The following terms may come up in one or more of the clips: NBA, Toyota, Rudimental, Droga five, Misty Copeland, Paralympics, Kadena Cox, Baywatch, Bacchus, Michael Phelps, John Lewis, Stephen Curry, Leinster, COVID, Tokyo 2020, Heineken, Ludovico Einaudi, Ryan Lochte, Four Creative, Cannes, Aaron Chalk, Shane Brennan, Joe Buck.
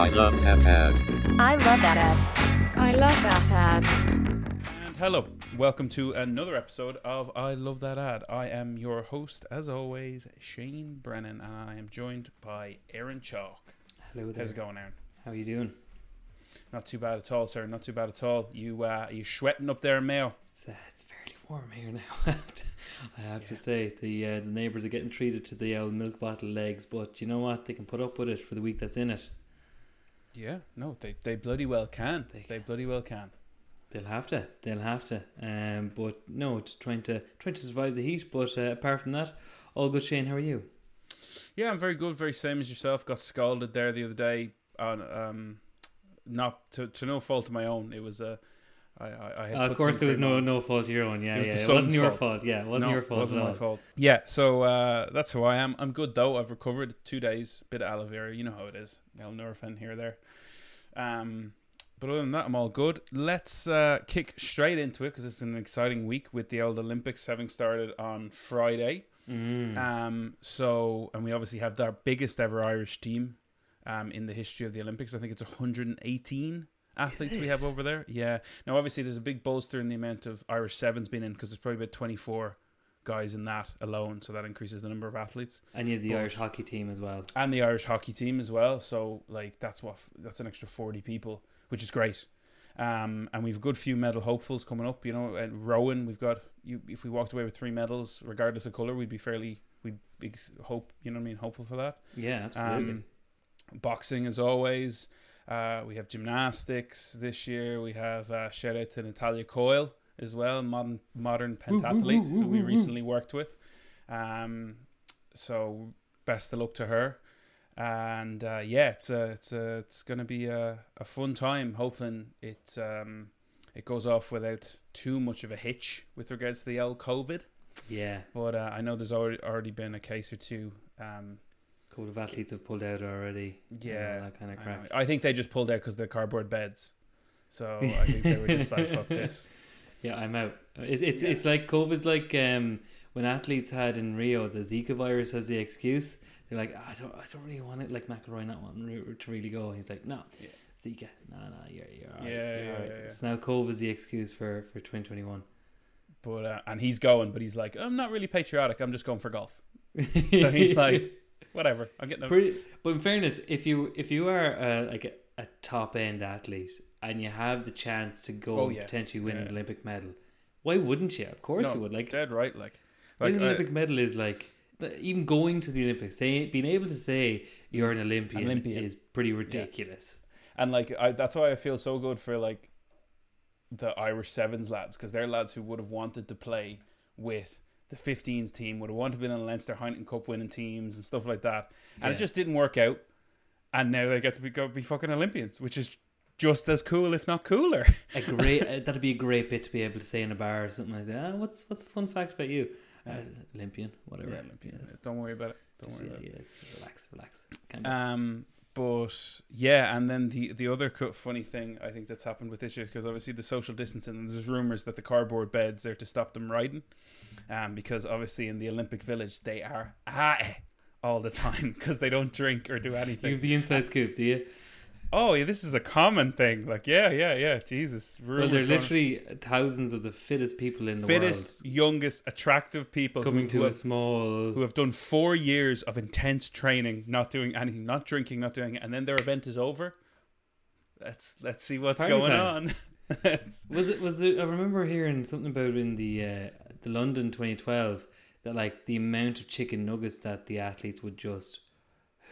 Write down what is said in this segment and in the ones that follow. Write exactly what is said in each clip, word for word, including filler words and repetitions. I love that ad. I love that ad. I love that ad. And hello. Welcome to another episode of I Love That Ad. I am your host, as always, Shane Brennan, and I am joined by Aaron Chalk. Hello there. How's it going, Aaron? How are you doing? Not too bad at all, sir. Not too bad at all. You uh, are you sweating up there in Mayo? It's, uh, it's fairly warm here now. I have yeah. to say, the uh, the neighbours are getting treated to the old milk bottle legs, but you know what? They can put up with it for the week that's in it. Yeah, no, they, they bloody well can. They, they can. bloody well can. They'll have to. They'll have to. Um, but no, it's trying to trying to survive the heat. But uh, apart from that, all good. Shane, how are you? Yeah, I'm very good. Very same as yourself. Got scalded there the other day on um, not to to no fault of my own. It was a. Uh, I, I, I had uh, of course, it was no, no fault of your own. Yeah, it, was yeah. it wasn't your fault. fault. Yeah, it wasn't no, your fault. It wasn't at all. my fault. Yeah, so uh, that's who I am. I'm good though. I've recovered two days. Bit of aloe vera. You know how it is. L-Nurofen here or there. Um, but other than that, I'm all good. Let's uh, kick straight into it because it's an exciting week with the old Olympics having started on Friday. Mm. Um, so, and we obviously have our biggest ever Irish team um, in the history of the Olympics. I think it's one hundred eighteen. Athletes we have over there. Yeah. Now, obviously, there's a big bolster in the amount of Irish sevens being in because there's probably about twenty-four guys in that alone. So that increases the number of athletes. And you have the but, Irish hockey team as well. And the Irish hockey team as well. So, like, that's what that's an extra forty people, which is great. Um, and we've a good few medal hopefuls coming up. You know, and rowing, we've got, you, if we walked away with three medals, regardless of colour, we'd be fairly, we'd be hope, you know what I mean, hopeful for that. Yeah, absolutely. Um, boxing, as always. Uh, we have gymnastics this year. We have uh, shout out to Natalia Coyle as well, modern modern pentathlete who we recently worked with. Um, so best of luck to her. And uh, yeah, it's a, it's a, it's going to be a, a fun time. Hopefully it um, it goes off without too much of a hitch with regards to the old COVID. Yeah, but uh, I know there's already already been a case or two. Um, A couple of athletes have pulled out already. Yeah. You know, that kind of crap. I, I think they just pulled out because they're cardboard beds. So I think they were just like, fuck this. Yeah, I'm out. It's it's, yeah. it's like COVID's like um, when athletes had in Rio, the Zika virus as the excuse. They're like, oh, I don't I don't really want it. Like McElroy not wanting to really go. He's like, no, yeah. Zika. No, no, you're, you're all right. Yeah, you're yeah, all right. yeah, yeah. So now COVID's the excuse for, for twenty twenty-one. But uh, and he's going, but he's like, I'm not really patriotic. I'm just going for golf. So he's like... Whatever, I'm getting. Pretty, but in fairness, if you if you are uh, like a, a top end athlete and you have the chance to go oh, yeah. and potentially win yeah. an Olympic medal, why wouldn't you? Of course no, you would. Like dead right. Like, like winning an Olympic medal is like even going to the Olympics. Say being able to say you're an Olympian, Olympian. is pretty ridiculous. Yeah. And like I, that's why I feel so good for like the Irish sevens lads because they're lads who would have wanted to play with. The fifteens team would have wanted to be in Leinster Heineken Cup winning teams and stuff like that. And yeah. it just didn't work out. And now they get to be, go be fucking Olympians, which is just as cool, if not cooler. a great uh, That'd be a great bit to be able to say in a bar or something like that. Oh, what's what's a fun fact about you? Uh, Olympian, whatever. Yeah, Olympian. Yeah. Don't worry about it. Don't just, worry yeah, about yeah. it. Just relax, relax. Um, but yeah, and then the, the other funny thing I think that's happened with this year, because obviously the social distancing, and there's rumours that the cardboard beds are to stop them riding. Um, because obviously in the Olympic Village they are high all the time because they don't drink or do anything. You have the inside scoop, do you? Oh, yeah, this is a common thing. Like, yeah, yeah, yeah. Jesus. Well, there's literally thousands of the fittest people in the fittest, world. Fittest, youngest, attractive people coming who, to who a have, small who have done four years of intense training, not doing anything, not drinking, not doing it, and then their event is over. Let's let's see what's going time. on. was it? Was there, I remember hearing something about in the. Uh, The London twenty twelve, that like the amount of chicken nuggets that the athletes would just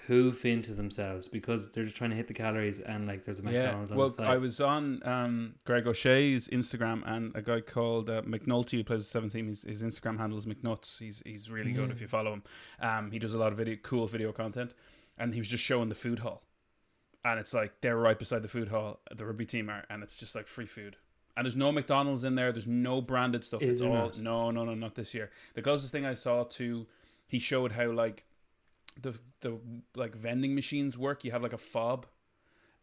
hoof into themselves because they're just trying to hit the calories and like there's a McDonald's yeah. well, on the side. Well, I was on um, Greg O'Shea's Instagram and a guy called uh, McNulty who plays the seven team. His, his Instagram handle is McNuts. He's he's really good if you follow him. Um, he does a lot of video, cool video content, and he was just showing the food hall, and it's like they're right beside the food hall. The rugby team are, and it's just like free food. And there's no McDonald's in there. There's no branded stuff. Is it's all not? no, no, no, not this year. The closest thing I saw to, he showed how like, the the like vending machines work. You have like a fob,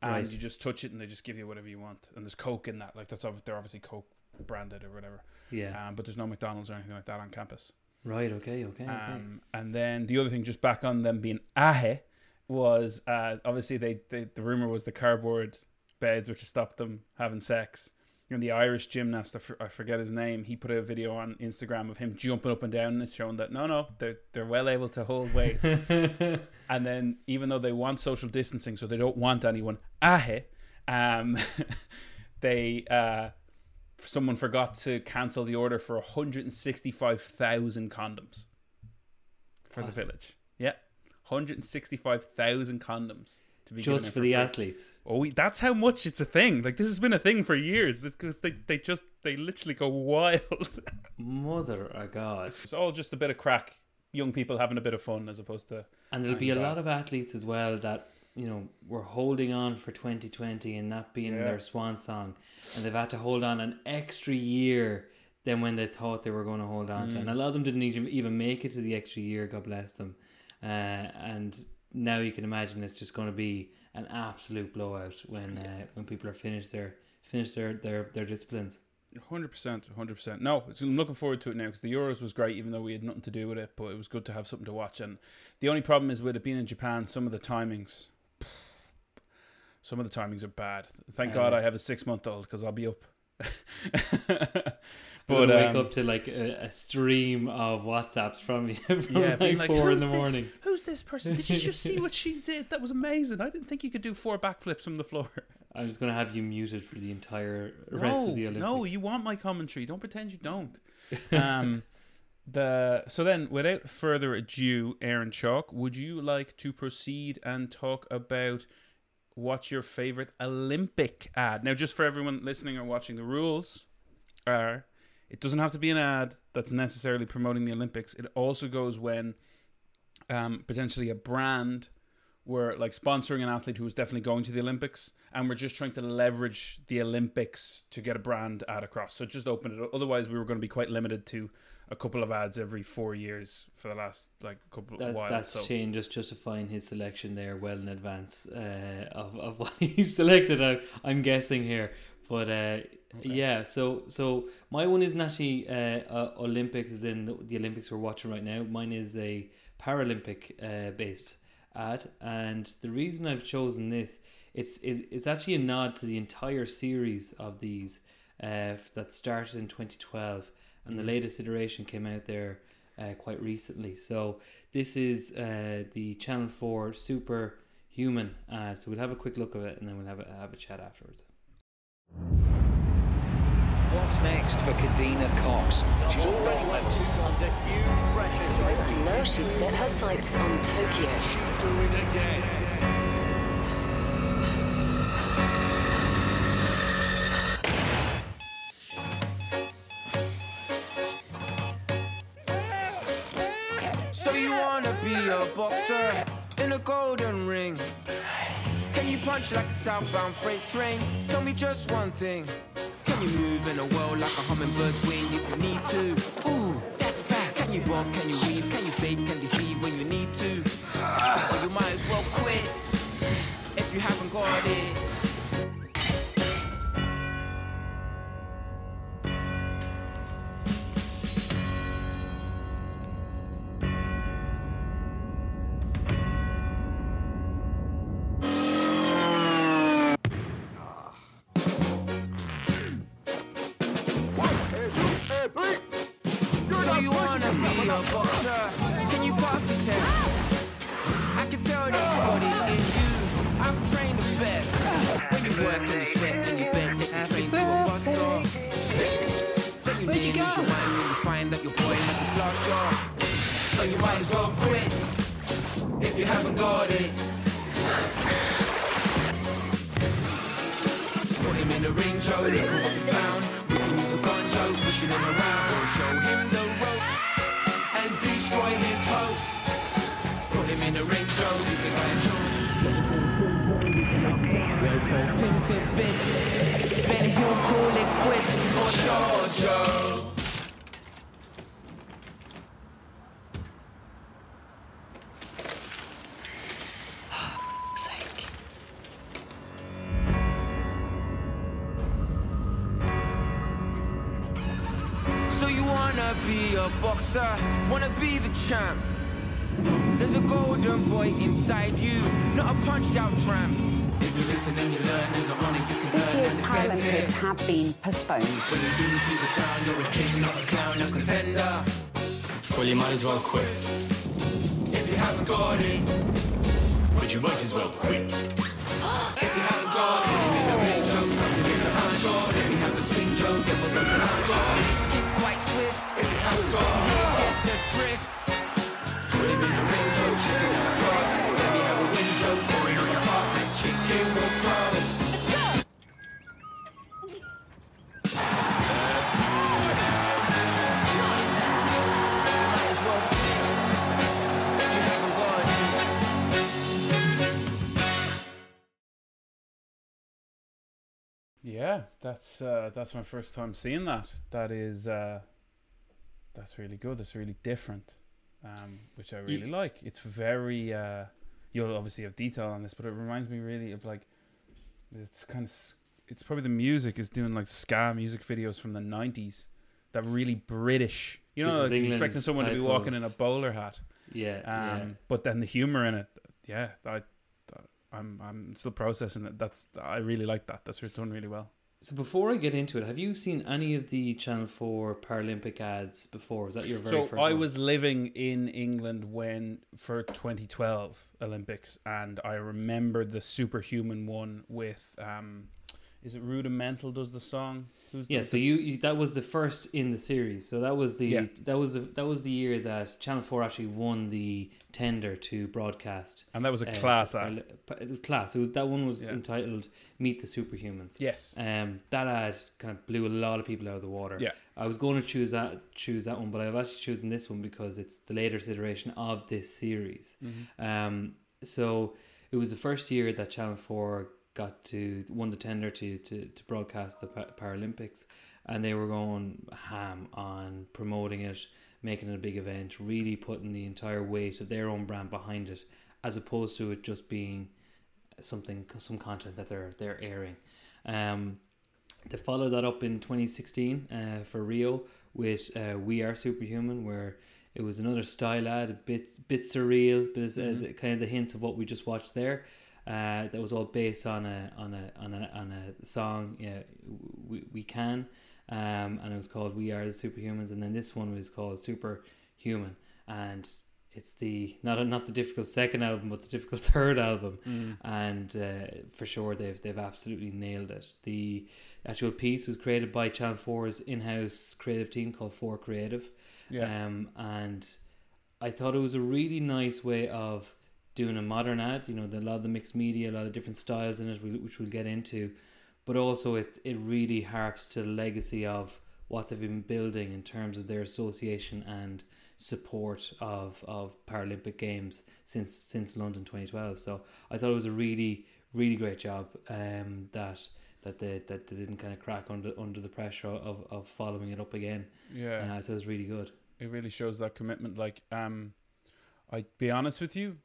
and right. you just touch it, and they just give you whatever you want. And there's Coke in that. Like that's they're obviously Coke branded or whatever. Yeah. Um, but there's no McDonald's or anything like that on campus. Right. Okay. Okay. Um, okay. And then the other thing, just back on them being ahe, was uh, obviously they, they the rumor was the cardboard beds which stopped them having sex. You know, the Irish gymnast, I forget his name, he put a video on Instagram of him jumping up and down, and it's showing that no, no, they're, they're well able to hold weight. And then even though they want social distancing, so they don't want anyone, ahe, um, they, uh, someone forgot to cancel the order for one hundred sixty-five thousand condoms for what? The village. Yeah, one hundred sixty-five thousand condoms. To be just for the free. Athletes. Oh, that's how much it's a thing. Like, this has been a thing for years. Because they, they just, they literally go wild. Mother of God. It's all just a bit of crack. Young people having a bit of fun as opposed to... And there'll be a lot of athletes as well that, you know, were holding on for twenty twenty and that being yeah. their swan song. And they've had to hold on an extra year than when they thought they were going to hold on mm. to. And a lot of them didn't even make it to the extra year, God bless them. Uh, and... Now you can imagine it's just going to be an absolute blowout when uh, when people are finished their finish their, their, their disciplines. one hundred percent, one hundred percent. No, I'm looking forward to it now because the Euros was great, even though we had nothing to do with it, but it was good to have something to watch. And the only problem is with it being in Japan, some of the timings, some of the timings are bad. Thank uh, God I have a six month old because I'll be up. But um, wake up to like a, a stream of WhatsApps from you from yeah, like, like four in the morning. This, who's this person? Did you just see what she did? That was amazing. I didn't think you could do four backflips from the floor. I'm just going to have you muted for the entire rest no, of the Olympics. No, you want my commentary. Don't pretend you don't. Um, the so then, without further ado, Aaron Chalk, would you like to proceed and talk about? What's your favorite Olympic ad? Now, just for everyone listening or watching, the rules are it doesn't have to be an ad that's necessarily promoting the Olympics. It also goes when um, potentially a brand were like sponsoring an athlete who was definitely going to the Olympics, and we're just trying to leverage the Olympics to get a brand ad across. So just open it up. Otherwise, we were going to be quite limited to a couple of ads every four years for the last like couple that, of while. That's so. Shane just justifying his selection there well in advance uh, of of what he selected. I, I'm guessing here, but uh, okay. yeah. So so my one isn't actually uh, uh, Olympics, as in the, the Olympics we're watching right now. Mine is a Paralympic uh, based ad, and the reason I've chosen this it's it's, it's actually a nod to the entire series of these uh, that started in twenty twelve. And the latest iteration came out there uh, quite recently. So this is uh, the Channel four Superhuman. Uh, so we'll have a quick look at it and then we'll have a, have a chat afterwards. What's next for Kadena Cox? She's already went under huge pressure. And now she's set her sights on Tokyo. She'll do it again. Boxer in a golden ring. Can you punch like a southbound freight train? Tell me just one thing. Can you move in a world like a hummingbird's wing if you need to? Ooh, that's fast. Can you bob, can you weave, can you fake, can you deceive when you need to? Or you might as well quit if you haven't got it. Wanna be a boxer, wanna be the champ. There's a golden boy inside you, not a punched out tramp. If you listen and you learn, there's a honor you can this learn. This year's Paralympics have been postponed. When you do see the crown, you're a king, not a clown, a contender. Well, you might as well quit. If you haven't got it, but you might as well quit. If you haven't got it, if you're the rain joke, something is a hard joke. If you have the swing joke, if you have the hard joke. Get quite swift. If you haven't got it, you get the drift. Put him in a rain joke, chicken in a car. Let me have a win joke, sorry on your heart, that chicken will cry. Let's go! Yeah, that's uh, that's my first time seeing that. That is, uh, that's really good. That's really different, um, which I really yeah. like. It's very. Uh, you'll obviously have detail on this, but it reminds me really of like, it's kind of. It's probably the music is doing like ska music videos from the nineties, that really British. You know, like you're expecting someone to be walking of... in a bowler hat. Yeah, um, yeah. But then the humor in it. Yeah. I, I'm I'm still processing it. That's I really like that. That's done really well. So before I get into it, have you seen any of the Channel four Paralympic ads before? Is that your very so first So I one? was living in England when for twenty twelve Olympics, and I remember the superhuman one with um, is it Rudimental does the song? Who's yeah. The, so you, you that was the first in the series. So that was the yeah. that was the, that was the year that Channel four actually won the tender to broadcast, and that was a class uh, ad. It was class. It was that one was yeah. entitled "Meet the Superhumans." Yes. Um, that ad kind of blew a lot of people out of the water. Yeah. I was going to choose that choose that one, but I've actually chosen this one because it's the latest iteration of this series. Mm-hmm. Um, so it was the first year that Channel four. got to, won the tender to, to, to broadcast the Paralympics, and they were going ham on promoting it, making it a big event, really putting the entire weight of their own brand behind it, as opposed to it just being something, some content that they're they're airing. Um, to follow that up in twenty sixteen uh, for Rio with uh, We Are Superhuman, where it was another style ad, a bit, bit surreal, but it's, mm-hmm. uh, kind of the hints of what we just watched there. Uh, that was all based on a on a on a on a song. Yeah, we we can, um, and it was called "We Are the Superhumans." And then this one was called "Superhuman," and it's the not a, not the difficult second album, but the difficult third album. Mm. And uh, for sure, they've they've absolutely nailed it. The actual piece was created by Channel four's in-house creative team called Four Creative. Yeah. Um, and I thought it was a really nice way of doing a modern ad, you know, the, a lot of the mixed media, a lot of different styles in it, which we'll get into, but also it it really harps to the legacy of what they've been building in terms of their association and support of of Paralympic Games since since London twenty twelve. So I thought it was a really really great job um, that that they that they didn't kind of crack under under the pressure of of following it up again. Yeah, and I thought it was really good. It really shows that commitment. Like, um, I'd be honest with you.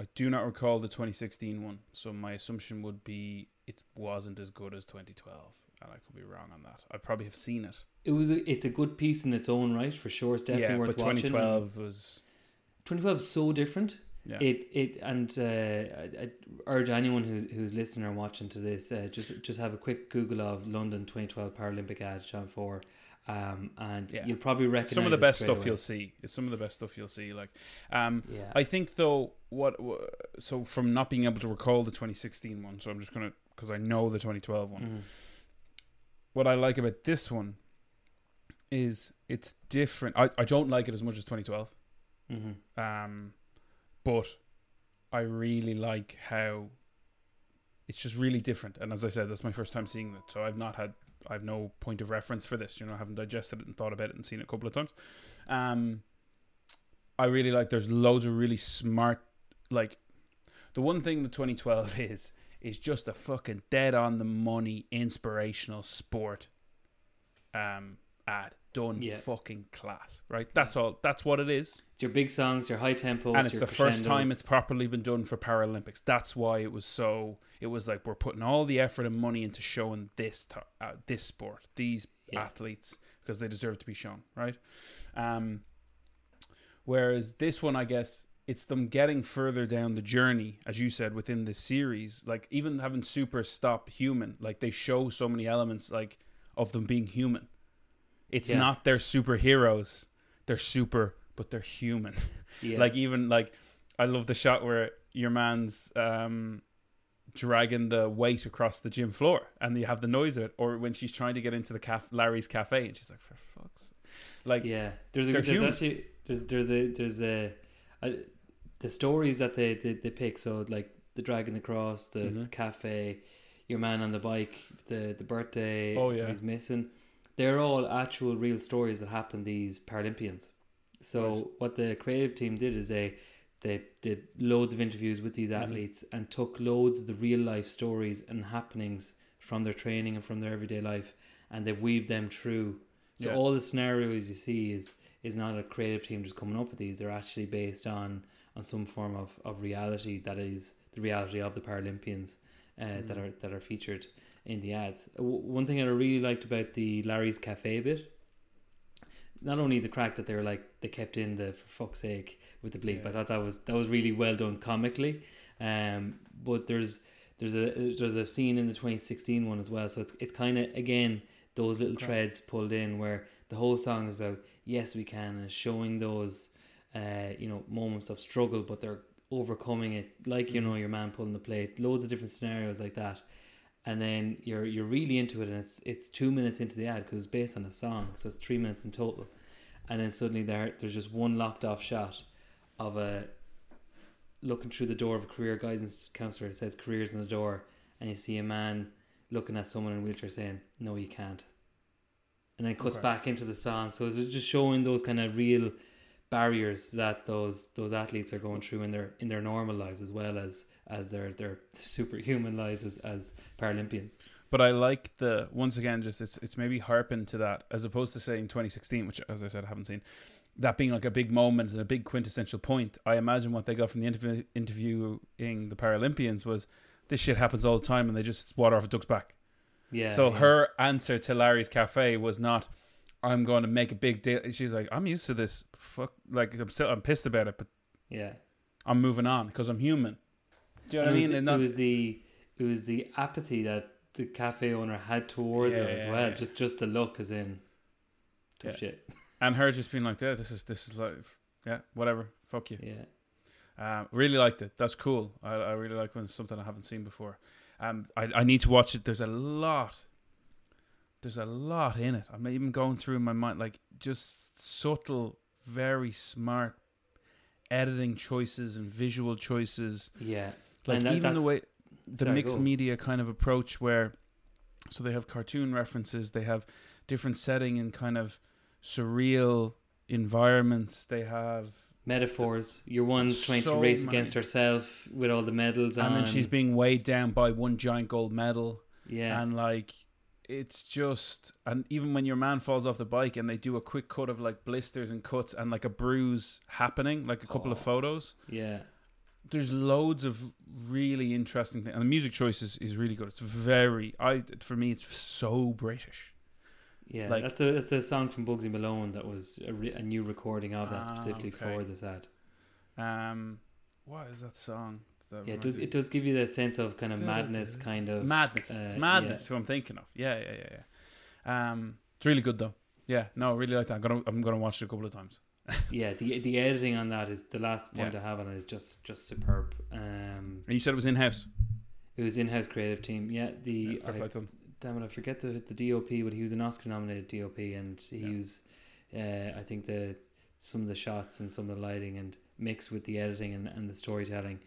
I do not recall the twenty sixteen one, so my assumption would be it wasn't as good as twenty twelve, and I could be wrong on that. I probably have seen it. It was a, it's a good piece in its own right, for sure. It's definitely yeah, worth watching. Yeah, but twenty twelve was twenty twelve is so different. Yeah. It it and uh, I, I urge anyone who's who's listening or watching to this, uh, just just have a quick Google of London twenty twelve Paralympic ad Channel four. Um, and yeah. you'll probably recognize some of the best stuff away. You'll see. It's some of the best stuff you'll see. Like, um, yeah. I think though, what so from not being able to recall the twenty sixteen one, so I'm just gonna because I know the twenty twelve one. Mm. What I like about this one is it's different. I, I don't like it as much as twenty twelve, mm-hmm. um, but I really like how it's just really different. And as I said, that's my first time seeing it, so I've not had. I have no point of reference for this, you know, I haven't digested it and thought about it and seen it a couple of times. Um, I really like, there's loads of really smart, like, the one thing that twenty twelve is, is just a fucking dead on the money, inspirational sport um, ad. Done yeah. fucking class, right? That's yeah. all, that's what it is. It's your big songs, your high tempo. And it's, it's the first time it's properly been done for Paralympics. That's why it was so, it was like, we're putting all the effort and money into showing this to, uh, this sport, these yeah. athletes, because they deserve to be shown, right? Um, whereas this one, I guess, it's them getting further down the journey, as you said, within the series. Like, even having Super stop human, like, they show so many elements, like, of them being human. It's yeah. not they're superheroes. They're super, but they're human. Yeah. Like, even, like, I love the shot where your man's um, dragging the weight across the gym floor and you have the noise of it. Or when she's trying to get into the caf- Larry's cafe and she's like, for fuck's sake. Like, yeah. There's a, there's human. actually, there's, there's a, there's a, a the stories that they, they, they pick, so like the dragon across, the, mm-hmm. the cafe, your man on the bike, the, the birthday oh, yeah. he's missing, they're all actual real stories that happen these Paralympians. So right. what the creative team did is they they did loads of interviews with these athletes mm-hmm. and took loads of the real life stories and happenings from their training and from their everyday life, and they've weaved them through. So yeah. all the scenarios you see is is not a creative team just coming up with these. They're actually based on on some form of, of reality that is the reality of the Paralympians uh, mm. that are that are featured in the ads. W- one thing that I really liked about the Larry's Cafe bit, not only the crack that they were like, they kept in the for fuck's sake with the bleep. Yeah. I thought that was that was really well done comically. Um, but there's there's a there's a scene in the twenty sixteen one as well. So it's it's kind of again those little crack. Threads pulled in where the whole song is about yes we can, and showing those. Uh, you know, moments of struggle, but they're overcoming it. Like, you know, your man pulling the plate, loads of different scenarios like that. And then you're you're really into it, and it's it's two minutes into the ad because it's based on a song, so it's three minutes in total. And then suddenly there there's just one locked off shot of a looking through the door of a career guidance counselor. It says careers in the door, and you see a man looking at someone in a wheelchair saying, "No, you can't." And then it cuts okay. back into the song. So it's just showing those kind of real barriers that those those athletes are going through in their in their normal lives as well as as their their superhuman lives as, as Paralympians. But I like the once again just it's it's maybe harping to that as opposed to saying twenty sixteen, which as I said I haven't seen, that being like a big moment and a big quintessential point. I imagine what they got from the interview interviewing the Paralympians was this shit happens all the time and they just water off a duck's back. Yeah. So yeah. her answer to Larry's Cafe was not, I'm going to make a big deal. She's like, I'm used to this. Fuck, like I'm still, I'm pissed about it, but yeah, I'm moving on because I'm human. Do you know and what I mean? It was, it, not- it was the, it was the apathy that the cafe owner had towards yeah, her as yeah, well. Yeah. Just, just the look as in tough yeah. shit. And her just being like, yeah, this is, this is life. Yeah, whatever. Fuck you. Yeah. Um, really liked it. That's cool. I, I really like when it's something I haven't seen before. Um, I, I need to watch it. There's a lot. There's a lot in it. I'm even going through in my mind, like just subtle, very smart editing choices and visual choices. Yeah. Like that, even the way, the sorry, mixed media kind of approach where, so they have cartoon references, they have different setting and kind of surreal environments. They have metaphors. The, your one's trying so to race many. against herself with all the medals and on. Then she's being weighed down by one giant gold medal. Yeah. And like, it's just, and even when your man falls off the bike and they do a quick cut of like blisters and cuts and like a bruise happening, like a couple oh, of photos. Yeah. There's loads of really interesting things. And the music choice is, is really good. It's very, I for me, it's so British. Yeah, like, that's, a, that's a song from Bugsy Malone that was a, re, a new recording of that ah, specifically okay. for this ad. Um, what is that song? That yeah, it does, it does give you that sense of kind of madness, kind of... Madness. Uh, it's madness, yeah. who I'm thinking of. Yeah, yeah, yeah, yeah. Um, it's really good, though. Yeah, no, I really like that. I'm going to I'm gonna watch it a couple of times. yeah, the the editing on that is... The last point yeah. I have on it is just just superb. Um, and you said it was in-house? It was in-house creative team. Yeah, the... Yeah, I, like damn it, I forget the the D O P, but he was an Oscar-nominated D O P, and he yeah. was... Uh, I think the some of the shots and some of the lighting and mixed with the editing and, and the storytelling...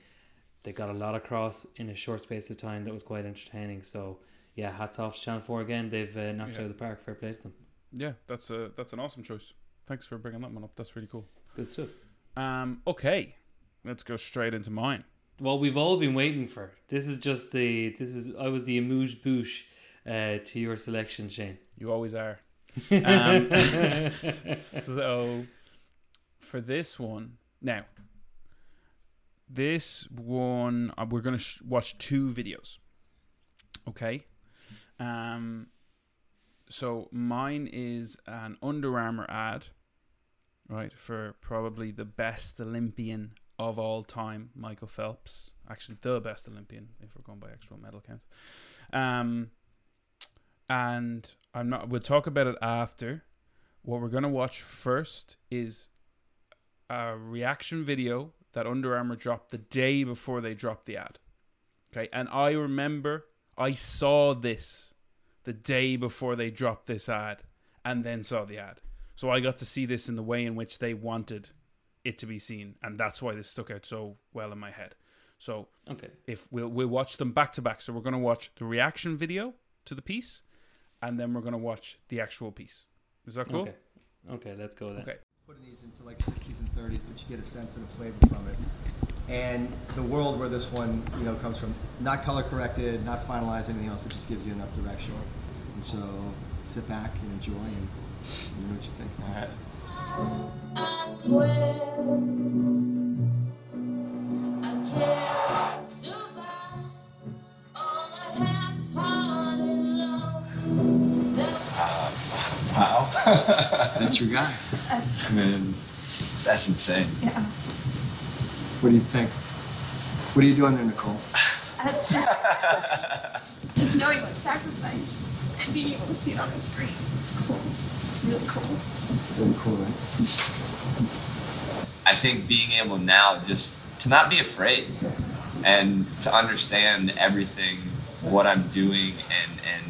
They got a lot across in a short space of time that was quite entertaining. So, yeah, hats off to Channel four again. They've uh, knocked yeah. it out of the park. Fair play to them. Yeah, that's a, that's an awesome choice. Thanks for bringing that one up. That's really cool. Good stuff. Um, okay, let's go straight into mine. Well, we've all been waiting for. This is just the... This is I was the amuse bouche uh, to your selection, Shane. You always are. Um, so, for this one... Now... This one, uh, we're going to sh- watch two videos. Okay. Um. So mine is an Under Armour ad, right, for probably the best Olympian of all time, Michael Phelps, actually the best Olympian if we're going by actual medal counts. Um, and I'm not. We'll talk about it after. What we're gonna watch first is a reaction video that Under Armour dropped the day before they dropped the ad. Okay, and I remember I saw this the day before they dropped this ad, and then saw the ad. So I got to see this in the way in which they wanted it to be seen, and that's why this stuck out so well in my head. So okay, if we'll we'll watch them back to back. So we're gonna watch the reaction video to the piece, and then we're gonna watch the actual piece. Is that cool? Okay, okay, let's go then. Okay. Putting these into like sixties and thirties, but you get a sense and a flavor from it. And the world where this one, you know, comes from, not color corrected, not finalized, anything else, but just gives you enough direction. And so sit back and enjoy and you know what you think. All right. I swear I can't survive all I have fallen in love. Wow. That's your guy. That's, I mean, that's insane. Yeah. What do you think? What are you doing there, Nicole? That's just... It's knowing what's sacrificed and being able to see it on the screen. It's cool. It's really cool. It's really cool, right? I think being able now just to not be afraid and to understand everything, what I'm doing, and, and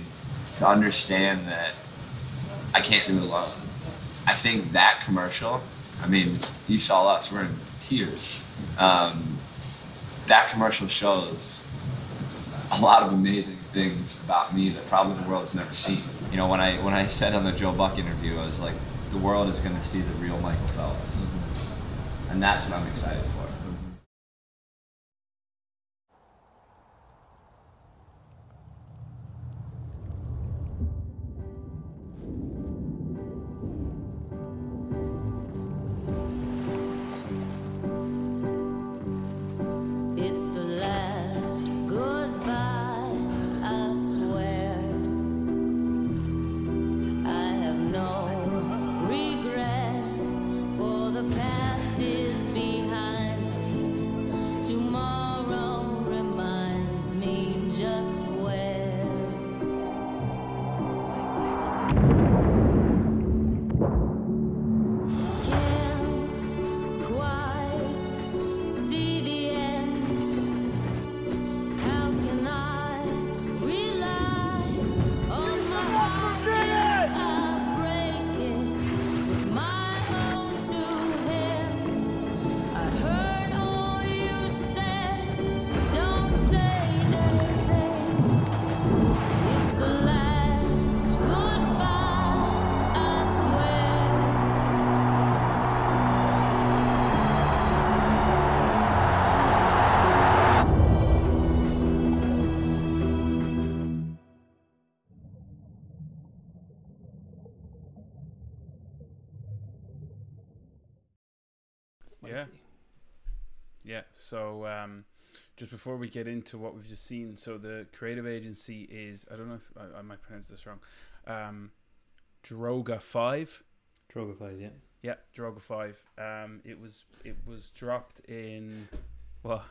to understand that I can't do it alone. I think that commercial, I mean, you saw us, we're in tears. Um, that commercial shows a lot of amazing things about me that probably the world's never seen. You know, when I when I said on the Joe Buck interview, I was like, the world is going to see the real Michael Phelps, mm-hmm. and that's what I'm excited for. Yeah, so um, just before we get into what we've just seen, so the creative agency is, I don't know if I, I might pronounce this wrong, um, Droga five. Droga five, yeah. Yeah, Droga five. Um, it was it was dropped in, well...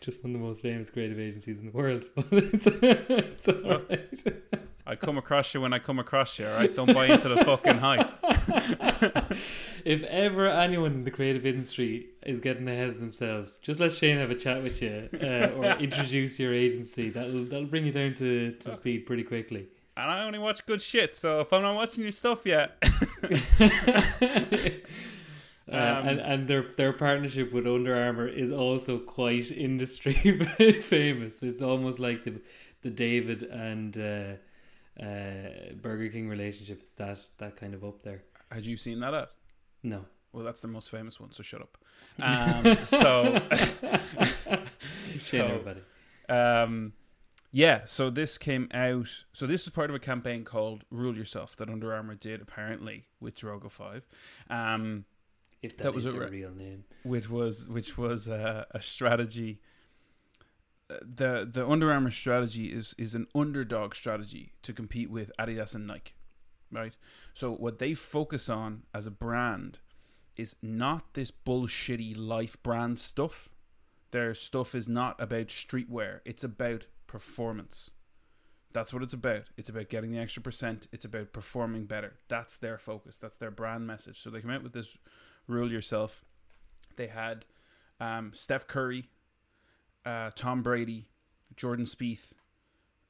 just one of the most famous creative agencies in the world. it's, it's all well, right. I come across you when I come across you, all right? Don't buy into the fucking hype. If ever anyone in the creative industry is getting ahead of themselves, just let Shane have a chat with you uh, or introduce your agency. That'll that'll bring you down to, to speed pretty quickly. And I only watch good shit, so if I'm not watching your stuff yet... Um, um, and and their their partnership with Under Armour is also quite industry famous. It's almost like the the David and uh, uh, Burger King relationship. It's that that kind of up there. Had you seen that ad? No. Well, that's the most famous one. So shut up. Um, so, so yeah, everybody. Um, yeah. So this came out. So this is part of a campaign called "Rule Yourself" that Under Armour did apparently with Droga five. Um, If that, that was is a re- real name, which was which was a, a strategy. the The Under Armour strategy is is an underdog strategy to compete with Adidas and Nike, right? So what they focus on as a brand is not this bullshitty Life brand stuff. Their stuff is not about streetwear. It's about performance. That's what it's about. It's about getting the extra percent. It's about performing better. That's their focus. That's their brand message. So they came out with this Rule Yourself. They had um, Steph Curry, uh, Tom Brady, Jordan Spieth,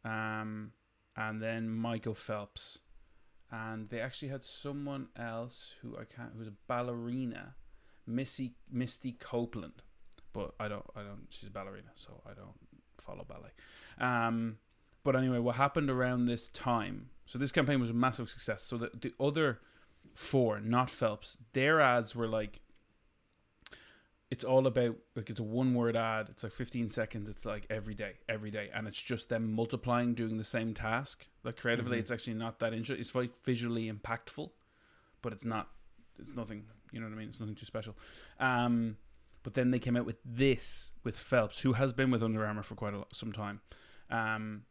um, and then Michael Phelps. And they actually had someone else who I can't, who's a ballerina, Missy, Misty Copeland. But I don't, I don't, she's a ballerina, so I don't follow ballet. Um, but anyway, what happened around this time, so this campaign was a massive success. So the, the other four, not Phelps, their ads were like, it's all about, like, it's a one word ad. It's like fifteen seconds. It's like every day, every day. And it's just them multiplying, doing the same task. Like creatively, mm-hmm. It's actually not that interesting. It's like visually impactful, but it's not, it's nothing, you know what I mean? It's nothing too special. Um, But then they came out with this, with Phelps, who has been with Under Armour for quite a lot, some time, um,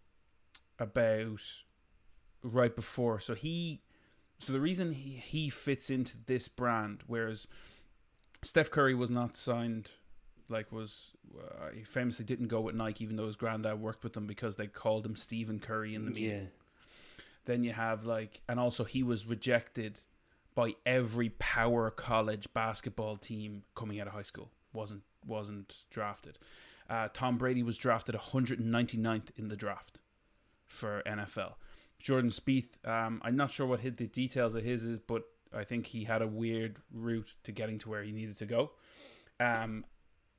about right before. So he, so the reason he, he fits into this brand, whereas Steph Curry was not signed, like was, uh, he famously didn't go with Nike, even though his granddad worked with them because they called him Stephen Curry in the media. Yeah. Then you have like, and also he was rejected by every power college basketball team coming out of high school. Wasn't wasn't drafted. Uh, Tom Brady was drafted one hundred ninety-ninth in the draft for N F L. Jordan Spieth, um, I'm not sure what hit the details of his is, but I think he had a weird route to getting to where he needed to go. Um,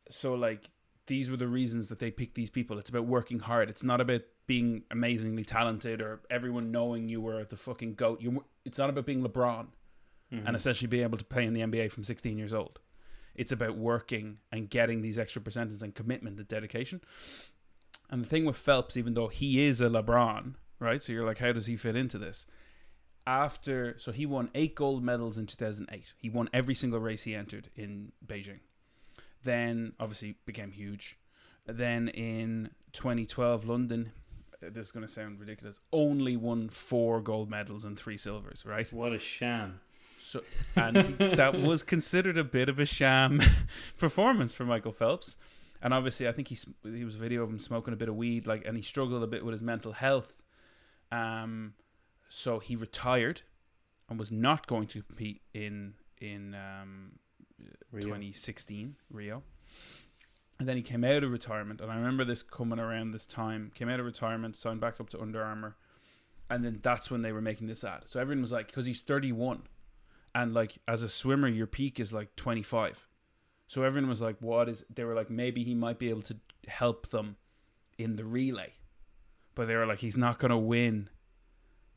so like these were the reasons that they picked these people. It's about working hard. It's not about being amazingly talented or everyone knowing you were the fucking GOAT. You, it's not about being LeBron. Mm-hmm. And essentially being able to play in the N B A from sixteen years old. It's about working and getting these extra percentages and commitment and dedication. And the thing with Phelps, even though he is a LeBron, right? So you're like, how does he fit into this? After, so he won eight gold medals in two thousand eight. He won every single race he entered in Beijing. Then, obviously, became huge. Then in twenty twelve, London... This is going to sound ridiculous. Only won four gold medals and three silvers, right? What a sham. So, and he, that was considered a bit of a sham performance for Michael Phelps, and obviously I think he he was a video of him smoking a bit of weed, like, and he struggled a bit with his mental health, um, so he retired and was not going to compete in in um, Rio. twenty sixteen Rio, and then he came out of retirement, and I remember this coming around this time, came out of retirement, signed back up to Under Armour, and then that's when they were making this ad. So everyone was like, because he's thirty-one. And like as a swimmer, your peak is like twenty-five. So everyone was like, what is, they were like, maybe he might be able to help them in the relay. But they were like, he's not going to win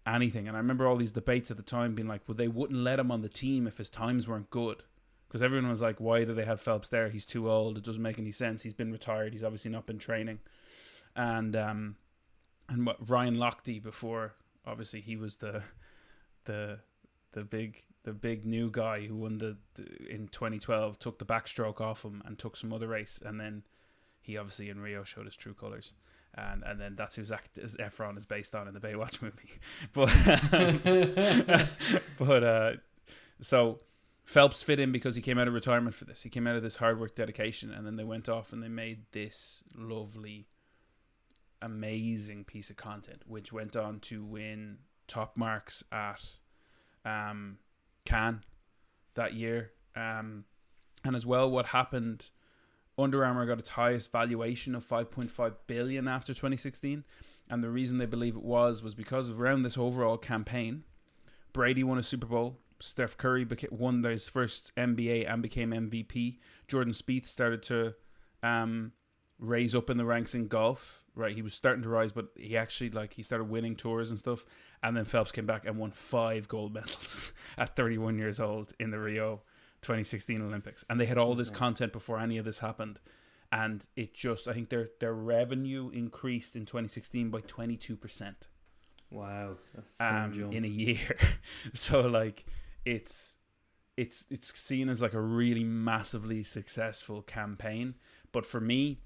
anything. And I remember all these debates at the time being like, well, they wouldn't let him on the team if his times weren't good. Because everyone was like, why do they have Phelps there? He's too old. It doesn't make any sense. He's been retired. He's obviously not been training. And, um, and what Ryan Lochte before, obviously he was the, the, the big... the big new guy who won the, the in twenty twelve, took the backstroke off him and took some other race, and then he obviously in Rio showed his true colours, and and then that's who Zac Efron is based on in the Baywatch movie. But um, but uh, so Phelps fit in because he came out of retirement for this. He came out of this hard work, dedication, and then they went off and they made this lovely, amazing piece of content, which went on to win top marks at. Um, Cannes that year, um, and as well what happened, Under Armour got its highest valuation of five point five billion after twenty sixteen, and the reason they believe it was was because of around this overall campaign. Brady won a Super Bowl, Steph Curry beca- won his first N B A and became M V P, Jordan Spieth started to um, raise up in the ranks in golf, right? He was starting to rise, but he actually like he started winning tours and stuff. And then Phelps came back and won five gold medals at thirty-one years old in the Rio twenty sixteen Olympics. And they had all this content before any of this happened, and it just I think their their revenue increased in twenty sixteen by twenty-two percent. Wow, that's um, jump. In a year. So like it's it's it's seen as like a really massively successful campaign, but for me.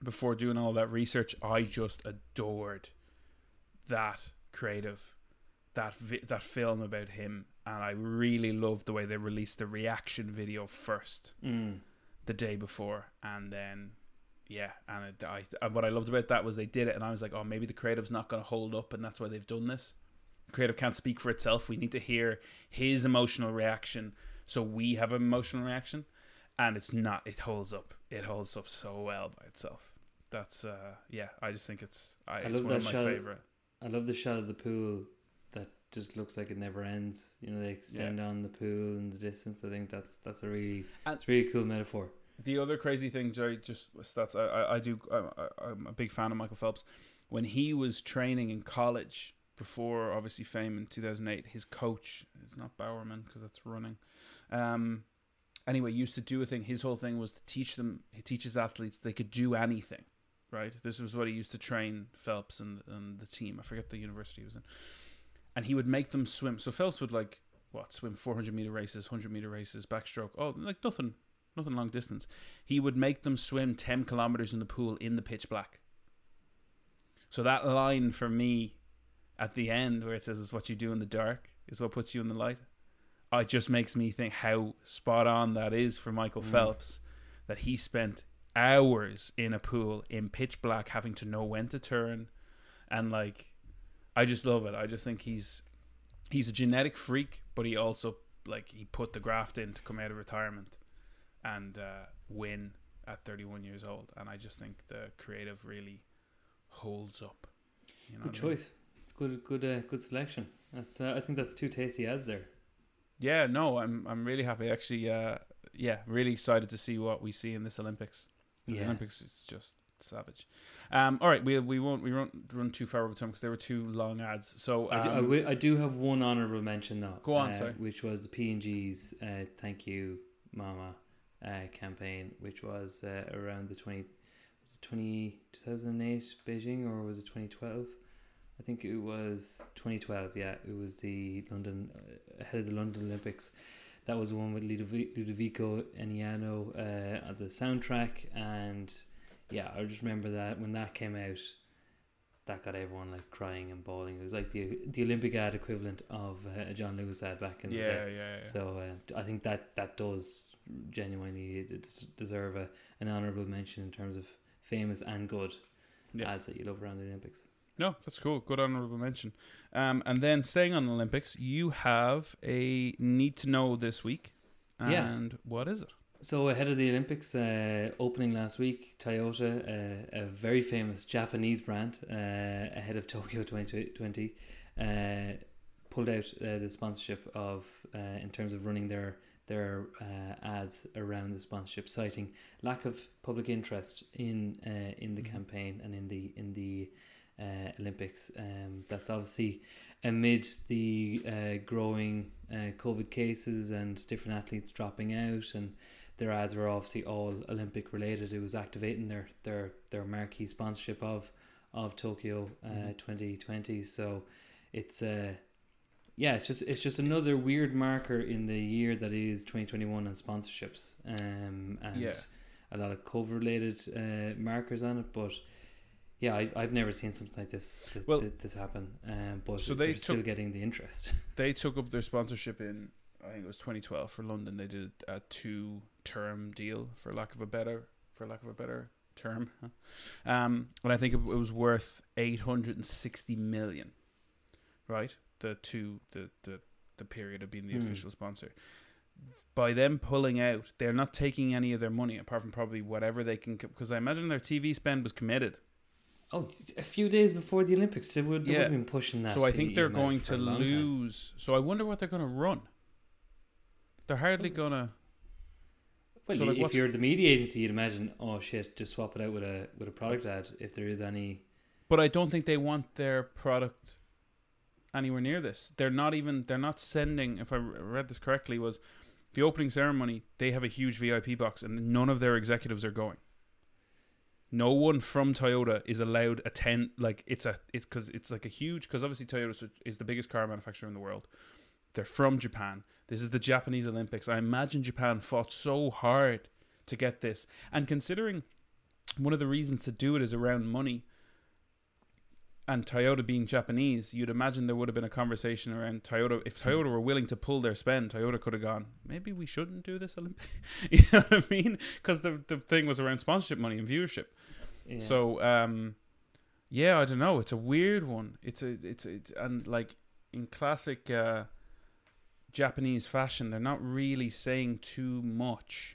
Before doing all that research, I just adored that creative, that vi- that film about him and I really loved the way they released the reaction video first mm. the day before, and then yeah, and it, I and what I loved about that was they did it, and I was like, oh, maybe the creative's not going to hold up, and that's why they've done this. The creative can't speak for itself. We need to hear his emotional reaction, so we have an emotional reaction, and it's not. It holds up. It holds up so well by itself. That's uh, yeah. I just think it's I, I it's one of my favorite. Of, I love the shot of the pool that just looks like it never ends. You know, they extend yeah. on the pool in the distance. I think that's that's a really and, it's a really cool metaphor. The other crazy thing, Jerry, just stats. I I, I do. I, I'm a big fan of Michael Phelps. When he was training in college before, obviously, fame in two thousand eight, his coach is not Bowerman because that's running. Um, anyway, used to do a thing. His whole thing was to teach them. He teaches athletes they could do anything, right? This was what he used to train Phelps and and the team. I forget the university he was in, and he would make them swim. So Phelps would like what swim four hundred meter races, one hundred meter races, backstroke. Oh, like nothing. Nothing long distance. He would make them swim ten kilometers in the pool in the pitch black. So that line for me at the end where it says it's what you do in the dark is what puts you in the light. It just makes me think how spot on that is for Michael mm. Phelps, that he spent hours in a pool in pitch black having to know when to turn. And like, I just love it. I just think he's, he's a genetic freak, but he also like, he put the graft in to come out of retirement and uh, win at thirty-one years old, and I just think the creative really holds up. You know good choice. I mean? It's good, good, uh, good selection. That's uh, I think that's two tasty ads there. Yeah, no, I'm I'm really happy actually. Uh, yeah, really excited to see what we see in this Olympics. Yeah. The Olympics is just savage. Um, all right, we we won't we won't run too far over time because there were two long ads. So um, I, do, I, w- I do have one honorable mention though. Go on, uh, sorry. Which was the P and G's uh, "Thank You, Mama" Uh, campaign, which was uh, around the twenty, was it twenty, two thousand eight Beijing, or was it twenty twelve? I think it was twenty twelve, yeah. It was the London, uh, ahead of the London Olympics. That was the one with Ludovic, Ludovico Einaudi uh, at the soundtrack. And yeah, I just remember that when that came out, that got everyone like crying and bawling. It was like the the Olympic ad equivalent of a uh, John Lewis ad back in yeah, the day. Yeah, yeah. So uh, I think that that does genuinely deserve a, an honourable mention in terms of famous and good yeah. ads that you love around the Olympics. No, that's cool. Good honourable mention. Um, and then staying on the Olympics, you have a need to know this week. And yes. What is it? So ahead of the Olympics uh, opening last week, Toyota, uh, a very famous Japanese brand, uh, ahead of Tokyo twenty twenty, uh, pulled out uh, the sponsorship of uh, in terms of running their their uh, ads around the sponsorship, citing lack of public interest in uh, in the mm-hmm. campaign and in the in the uh, Olympics. Um, that's obviously amid the uh, growing uh, COVID cases and different athletes dropping out, and their ads were obviously all Olympic related. It was activating their their, their marquee sponsorship of of Tokyo uh, mm-hmm. twenty twenty. So it's uh yeah it's just it's just another weird marker in the year that is twenty twenty-one and sponsorships um and yeah. a lot of COVID related uh, markers on it. But yeah, I, I've never seen something like this this, well, this happen. Um, but so they took, still getting the interest. They took up their sponsorship in, I think it was twenty twelve for London. They did a two-term deal, for lack of a better for lack of a better term. Um, and I think it, it was worth eight hundred sixty million, right? The two the the, the period of being the mm. official sponsor. By them pulling out, they're not taking any of their money apart from probably whatever they can, because I imagine their T V spend was committed. Oh, a few days before the Olympics, they would, they yeah. would have been pushing that. So I think they're going to lose. Time. So I wonder what they're going to run. They're hardly going to... Well, so like if you're the media agency, you'd imagine, oh shit, just swap it out with a with a product ad if there is any... But I don't think they want their product anywhere near this. They're not even... They're not sending... If I read this correctly, was the opening ceremony, they have a huge V I P box and none of their executives are going. No one from Toyota is allowed attend. Like it's a it's because it's like a huge because obviously Toyota is the biggest car manufacturer in the world. They're from Japan. This is the Japanese Olympics. I imagine Japan fought so hard to get this, and considering one of the reasons to do it is around money. and Toyota being Japanese, you'd imagine there would have been a conversation around Toyota. If Toyota were willing to pull their spend, Toyota could have gone, maybe we shouldn't do this Olympics. You know what I mean? Because the, the thing was around sponsorship money and viewership. Yeah. So, um, yeah, I don't know. It's a weird one. It's a, it's, it's, and like in classic uh, Japanese fashion, they're not really saying too much.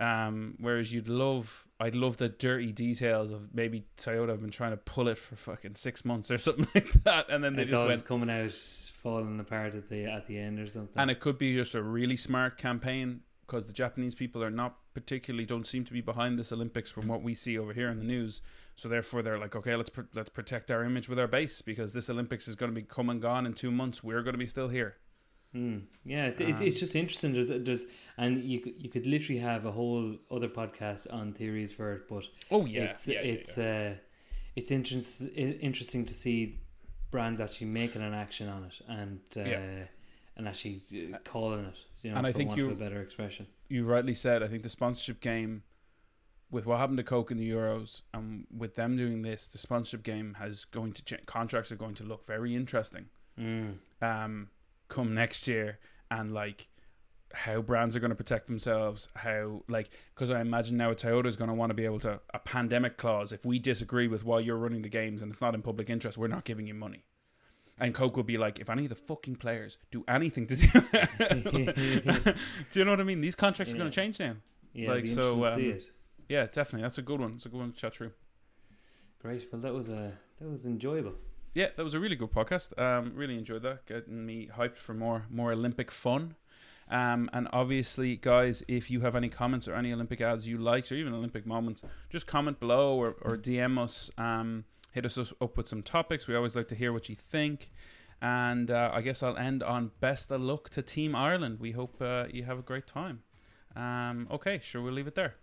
Um, whereas you'd love, I'd love the dirty details of maybe Toyota have been trying to pull it for fucking six months or something like that, and then they it's just went coming out falling apart at the at the end or something. And it could be just a really smart campaign because the Japanese people are not particularly don't seem to be behind this Olympics from what we see over here in the news. So therefore, they're like, okay, let's pr- let's protect our image with our base because this Olympics is going to be come and gone in two months. We're going to be still here. Mm. Yeah, it's, um, it's it's just interesting. There's, there's and you you could literally have a whole other podcast on theories for it. But oh yeah, it's yeah, it's yeah. Uh, it's interesting interesting to see brands actually making an action on it and uh, yeah. and actually calling it. You know, and I think you, for want of a better expression. You rightly said. I think the sponsorship game, with what happened to Coke in the Euros, and with them doing this, the sponsorship game has going to change. Contracts are going to look very interesting. Mm. Um. Come next year, and like how brands are going to protect themselves, how like because I imagine now Toyota is going to want to be able to a pandemic clause. If we disagree with why you're running the games and it's not in public interest, we're not giving you money. And Coke will be like, if any of the fucking players do anything to do, do you know what I mean? These contracts yeah. are going to change now. Yeah, like so. Um, see it. Yeah, definitely. That's a good one. It's a good one to chat through. Great. Well, that was a that was enjoyable. Yeah, that was a really good podcast. Um, really enjoyed that, getting me hyped for more more Olympic fun. Um, and obviously, guys, if you have any comments or any Olympic ads you liked or even Olympic moments, just comment below or, or D M us. Um, hit us up with some topics. We always like to hear what you think. And uh, I guess I'll end on best of luck to Team Ireland. We hope uh, you have a great time. Um, okay, sure, we'll leave it there.